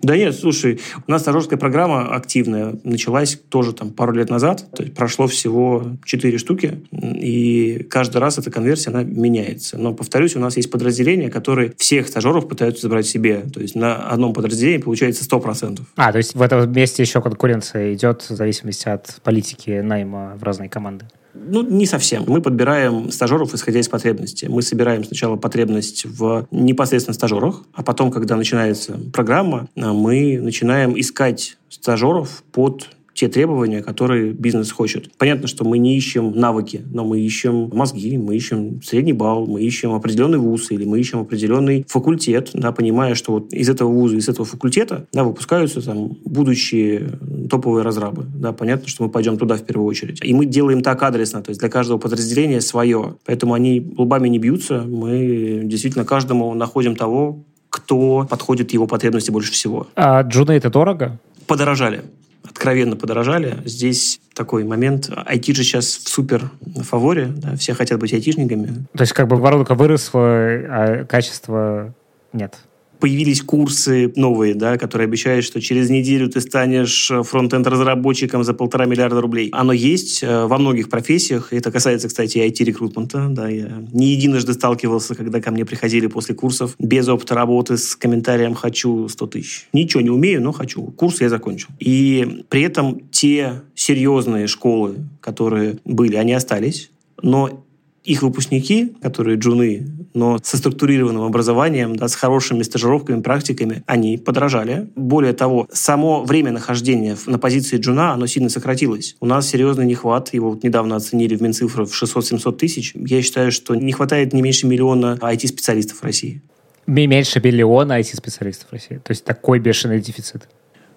Да нет, слушай, у нас стажерская программа активная началась тоже там пару лет назад. То есть прошло всего четыре штуки, и каждый раз эта конверсия, она меняется. Но, повторюсь, у нас есть подразделения, которые всех стажеров пытаются забрать себе. То есть на одном подразделении получается сто процентов. А, то есть в этом месте еще конкуренция идет в зависимости от политики найма в разные команды? Ну, не совсем. Мы подбираем стажеров, исходя из потребности. Мы собираем сначала потребность в непосредственно стажерах, а потом, когда начинается программа, мы начинаем искать стажеров под те требования, которые бизнес хочет. Понятно, что мы не ищем навыки, но мы ищем мозги, мы ищем средний балл, мы ищем определенный вуз или мы ищем определенный факультет, да, понимая, что вот из этого вуза, из этого факультета, да, выпускаются там будущие топовые разрабы. Да, понятно, что мы пойдем туда в первую очередь. И мы делаем так адресно, то есть для каждого подразделения свое. Поэтому они лбами не бьются, мы действительно каждому находим того, кто подходит его потребности больше всего. А джуны это дорого? Подорожали. Откровенно подорожали. Здесь такой момент. ай ти же сейчас в супер фаворе. Да, все хотят быть айтишниками. То есть как бы оборудование выросло, а качество нет. Появились курсы новые, да, которые обещают, что через неделю ты станешь фронт-энд-разработчиком за полтора миллиарда рублей. Оно есть во многих профессиях. Это касается, кстати, ай ти-рекрутмента. Да, я не единожды сталкивался, когда ко мне приходили после курсов без опыта работы с комментарием «хочу сто тысяч». Ничего не умею, но хочу. Курсы я закончил. И при этом те серьезные школы, которые были, они остались, но их выпускники, которые джуны, но со структурированным образованием, да, с хорошими стажировками, практиками, они подорожали. Более того, само время нахождения на позиции джуна, оно сильно сократилось. У нас серьезный нехват, его вот недавно оценили в Минцифра в шестьсот-семьсот тысяч. Я считаю, что не хватает не меньше миллиона ай ти-специалистов в России. Меньше миллиона ай ти-специалистов в России? То есть такой бешеный дефицит?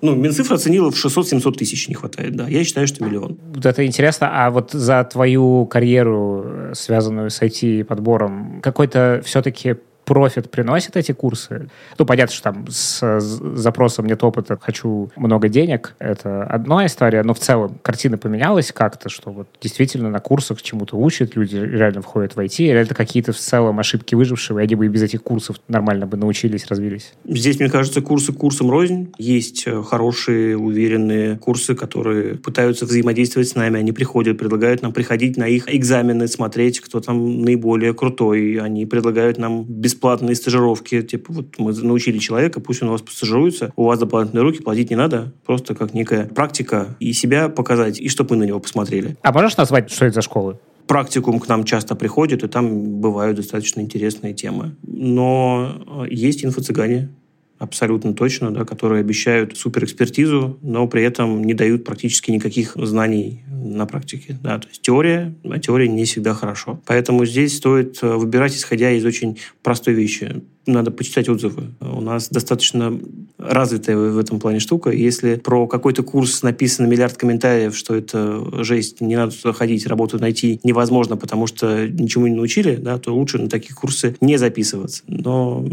Ну, Минцифра оценила в шестьсот-семьсот тысяч не хватает, да. Я считаю, что миллион. Это интересно. А вот за твою карьеру, связанную с ай ти-подбором, какой-то все-таки профит приносит эти курсы? Ну, понятно, что там с запросом «нет опыта, хочу много денег» — это одна история, но в целом картина поменялась как-то, что вот действительно на курсах чему-то учат, люди реально входят в ай ти, или это какие-то в целом ошибки выжившего, и они бы и без этих курсов нормально бы научились, развились? Здесь, мне кажется, курсы курсом рознь. Есть хорошие, уверенные курсы, которые пытаются взаимодействовать с нами, они приходят, предлагают нам приходить на их экзамены, смотреть, кто там наиболее крутой, они предлагают нам бесплатно бесплатные стажировки, типа вот мы научили человека, пусть он у вас постажируется, у вас дополнительные руки, платить не надо, просто как некая практика, и себя показать, и чтобы мы на него посмотрели. А можешь назвать, что это за школы? Практикум к нам часто приходит, и там бывают достаточно интересные темы. Но есть инфо-цыгане, абсолютно точно, да, которые обещают суперэкспертизу, но при этом не дают практически никаких знаний на практике. Да. То есть теория, а теория не всегда хорошо. Поэтому здесь стоит выбирать, исходя из очень простой вещи. Надо почитать отзывы. У нас достаточно развитая в этом плане штука. Если про какой-то курс написано миллиард комментариев, что это жесть, не надо туда ходить, работу найти невозможно, потому что ничему не научили, да, то лучше на такие курсы не записываться. Но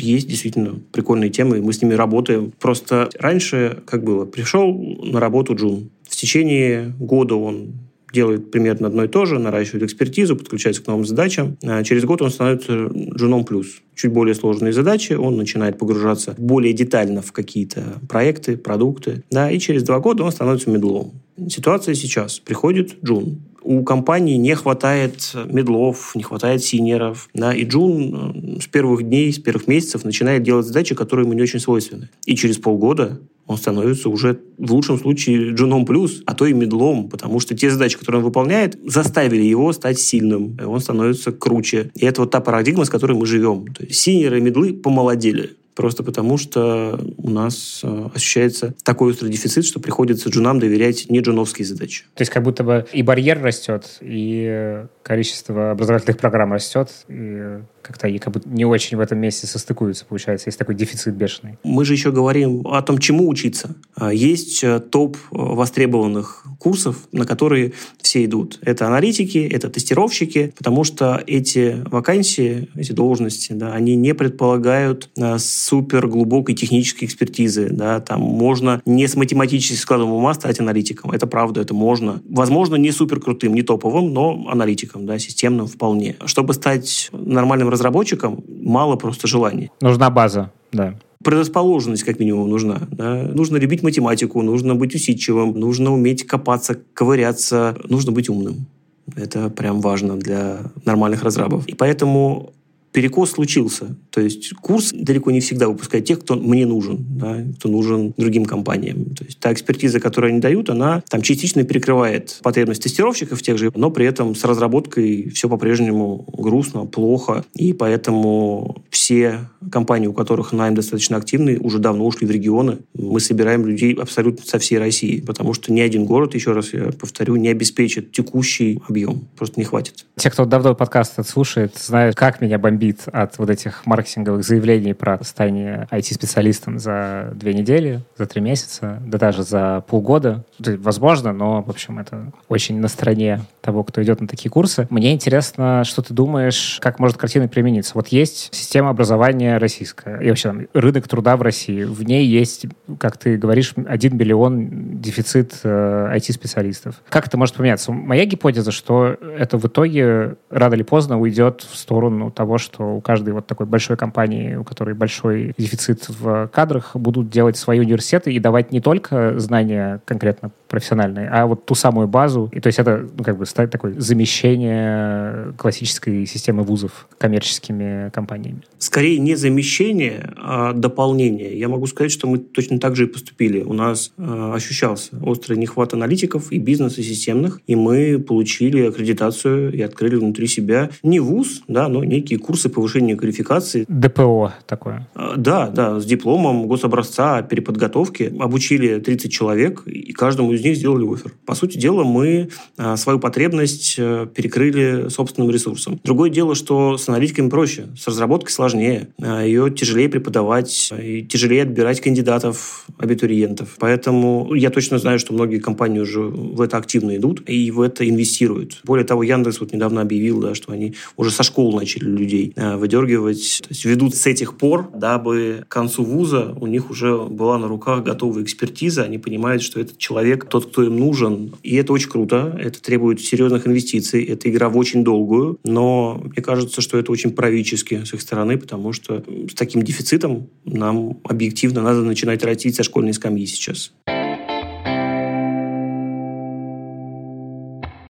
есть действительно прикольные темы, и мы с ними работаем. Просто раньше, как было, пришел на работу джун. В течение года он делает примерно одно и то же, наращивает экспертизу, подключается к новым задачам. Через год он становится джуном плюс. Чуть более сложные задачи, он начинает погружаться более детально в какие-то проекты, продукты. Да, и через два года он становится медлом. Ситуация сейчас. Приходит джун. У компании не хватает медлов, не хватает синеров. Да, и джун с первых дней, с первых месяцев начинает делать задачи, которые ему не очень свойственны. И через полгода он становится уже, в лучшем случае, джуном плюс, а то и медлом, потому что те задачи, которые он выполняет, заставили его стать сильным. Он становится круче. И это вот та парадигма, с которой мы живем. То есть синеры и медлы помолодели. просто потому что у нас ощущается такой острый дефицит, что приходится джунам доверять не джуновские задачи. То есть как будто бы и барьер растет, и количество образовательных программ растет, и как-то они как будто не очень в этом месте состыкуются, получается. Есть такой дефицит бешеный. Мы же еще говорим о том, чему учиться. Есть топ востребованных курсов, на которые все идут. Это аналитики, это тестировщики, потому что эти вакансии, эти должности, да, они не предполагают суперглубокой технической экспертизы. Да, там можно не с математическим складом ума стать аналитиком. Это правда, это можно. Возможно, не суперкрутым, не топовым, но аналитиком, да, системным вполне. Чтобы стать нормальным разработчиком, мало просто желаний. Нужна база, да. Предрасположенность, как минимум, нужна. Да? Нужно любить математику, нужно быть усидчивым, нужно уметь копаться, ковыряться, нужно быть умным. Это прям важно для нормальных разрабов. И поэтому перекос случился. То есть курс далеко не всегда выпускает тех, кто мне нужен, да, кто нужен другим компаниям. То есть та экспертиза, которую они дают, она там частично перекрывает потребность тестировщиков тех же, но при этом с разработкой все по-прежнему грустно, плохо. И поэтому все компании, у которых найм достаточно активный, уже давно ушли в регионы. Мы собираем людей абсолютно со всей России, потому что ни один город, еще раз я повторю, не обеспечит текущий объем. Просто не хватит. Те, кто давно подкаст слушает, знают, как меня бомбит от вот этих маркетинговых заявлений про стание ай ти-специалистом за две недели, за три месяца, да даже за полгода. Возможно, но, в общем, это очень на стороне того, кто идет на такие курсы. Мне интересно, что ты думаешь, как может картина примениться. Вот есть система образования российская, и вообще там, рынок труда в России. В ней есть, как ты говоришь, один миллион дефицит э, ай ти-специалистов. Как это может поменяться? Моя гипотеза, что это в итоге рано или поздно уйдет в сторону того, что что у каждой вот такой большой компании, у которой большой дефицит в кадрах, будут делать свои университеты и давать не только знания конкретно профессиональные, а вот ту самую базу. И то есть это, ну, как бы такое замещение классической системы вузов коммерческими компаниями. Скорее не замещение, а дополнение. Я могу сказать, что мы точно так же и поступили. У нас э, ощущался острый нехват аналитиков и бизнеса системных, и мы получили аккредитацию и открыли внутри себя не вуз, да, но некие курсы повышения квалификации. ДПО такое. Да, да, с дипломом гособразца переподготовки. Обучили тридцать человек, и каждому из них сделали оффер. По сути дела, мы свою потребность перекрыли собственным ресурсом. Другое дело, что с аналитиками проще, с разработкой сложнее. Ее тяжелее преподавать, и тяжелее отбирать кандидатов, абитуриентов. Поэтому я точно знаю, что многие компании уже в это активно идут и в это инвестируют. Более того, Яндекс вот недавно объявил, да, что они уже со школ начали людей выдергивать. То есть ведут с этих пор, дабы к концу вуза у них уже была на руках готовая экспертиза. Они понимают, что этот человек тот, кто им нужен. И это очень круто. Это требует серьезных инвестиций. Это игра в очень долгую. Но мне кажется, что это очень правительски с их стороны, потому что с таким дефицитом нам объективно надо начинать тратить со школьной скамьи сейчас.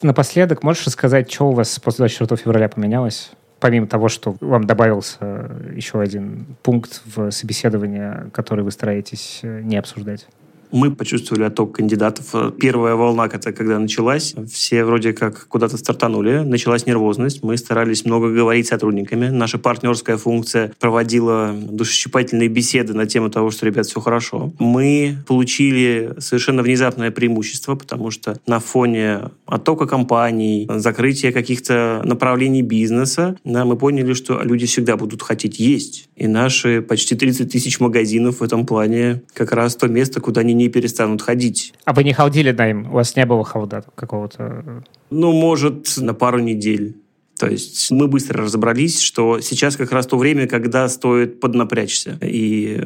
Напоследок, можешь рассказать, что у вас после двадцать четвёртого февраля поменялось? Помимо того, что вам добавился еще один пункт в собеседовании, который вы стараетесь не обсуждать. Мы почувствовали отток кандидатов. Первая волна, когда началась, все вроде как куда-то стартанули, началась нервозность. Мы старались много говорить с сотрудниками. Наша партнерская функция проводила душещипательные беседы на тему того, что, ребят, все хорошо. Мы получили совершенно внезапное преимущество, потому что на фоне оттока компаний, закрытия каких-то направлений бизнеса, да, мы поняли, что люди всегда будут хотеть есть. И наши почти тридцать тысяч магазинов в этом плане как раз то место, куда они не перестанут ходить. А вы не халдили на им? У вас не было халда какого-то? Ну, может, на пару недель. То есть мы быстро разобрались, что сейчас как раз то время, когда стоит поднапрячься. И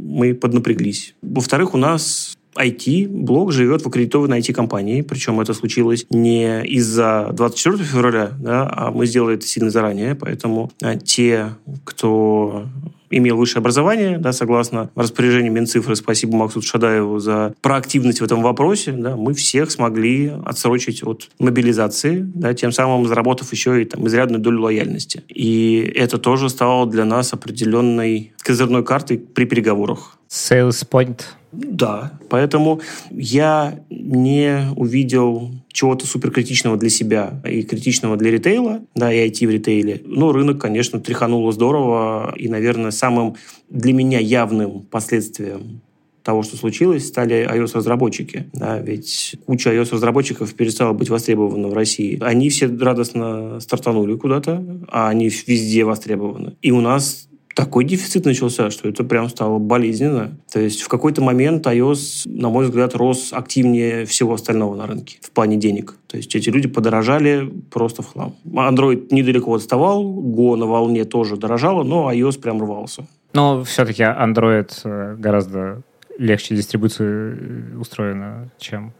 мы поднапряглись. Во-вторых, у нас ай ти-блог живет в аккредитованной ай ти-компании. Причем это случилось не из-за двадцать четвёртого февраля, да, а мы сделали это сильно заранее. Поэтому те, кто имел высшее образование, да, согласно распоряжению Минцифры, спасибо Максу Шадаеву за проактивность в этом вопросе, да, мы всех смогли отсрочить от мобилизации, да, тем самым заработав еще и там изрядную долю лояльности. И это тоже стало для нас определенной козырной картой при переговорах. Sales point. Да, поэтому я не увидел чего-то суперкритичного для себя и критичного для ритейла, да, и ай ти в ритейле. Но рынок, конечно, тряхануло здорово, и, наверное, самым для меня явным последствием того, что случилось, стали iOS-разработчики. Да, ведь куча iOS-разработчиков перестала быть востребована в России. Они все радостно стартанули куда-то, а они везде востребованы. И у нас такой дефицит начался, что это прям стало болезненно. То есть в какой-то момент iOS, на мой взгляд, рос активнее всего остального на рынке в плане денег. То есть эти люди подорожали просто в хлам. Android недалеко отставал, Go на волне тоже дорожало, но iOS прям рвался. Но все-таки Android гораздо легче дистрибуцию устроена, чем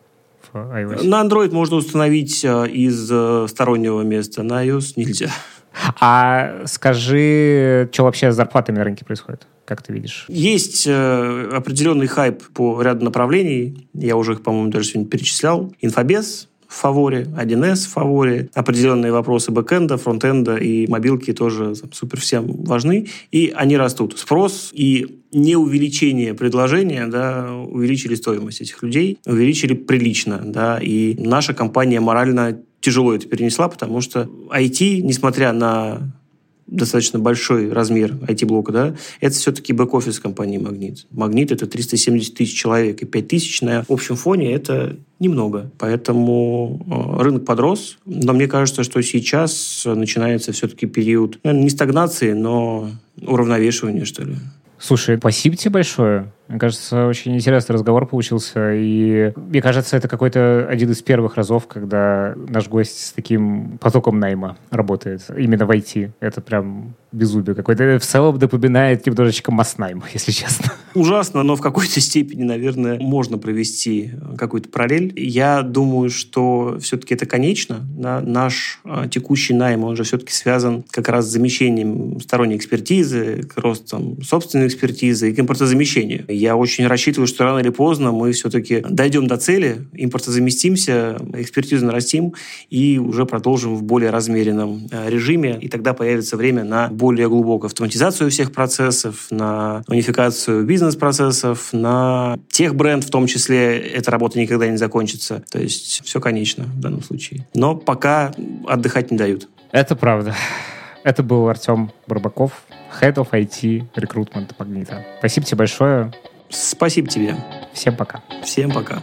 в iOS. На Android можно установить из стороннего места, на iOS нельзя. А скажи, что вообще с зарплатами на рынке происходит? Как ты видишь? Есть э, определенный хайп по ряду направлений. Я уже их, по-моему, даже сегодня перечислял. Инфобез в фаворе, один эс в фаворе. Определенные вопросы бэкэнда, фронтенда и мобилки тоже супер всем важны. И они растут. Спрос и неувеличение предложения, да, увеличили стоимость этих людей, увеличили прилично. Да, и наша компания морально тяжело это перенесла, потому что ай ти, несмотря на достаточно большой размер ай ти-блока, да, это все-таки бэк-офис компании «Магнит». «Магнит» — это триста семьдесят тысяч человек, и пять тысяч на общем фоне — это немного. Поэтому рынок подрос, но мне кажется, что сейчас начинается все-таки период, наверное, не стагнации, но уравновешивания, что ли. Слушай, спасибо тебе большое. Мне кажется, очень интересный разговор получился. И мне кажется, это какой-то один из первых разов, когда наш гость с таким потоком найма работает. Именно в ай ти. Это прям безумие какое-то. В целом напоминает немножечко маснайм, если честно. Ужасно, но в какой-то степени, наверное, можно провести какую-то параллель. Я думаю, что все-таки это конечно. Да? Наш текущий найм, он же все-таки связан как раз с замещением сторонней экспертизы, ростом собственной экспертизы и к импортозамещению. Я очень рассчитываю, что рано или поздно мы все-таки дойдем до цели, импортозаместимся, экспертизу нарастим и уже продолжим в более размеренном режиме. И тогда появится время на более глубокую автоматизацию всех процессов, на унификацию бизнес-процессов, на техбренд в том числе. Эта работа никогда не закончится. То есть все конечно в данном случае. Но пока отдыхать не дают. Это правда. Это был Артем Барбаков, Head of ай ти Recruitment Магнита. Спасибо тебе большое. Спасибо тебе. Всем пока. Всем пока.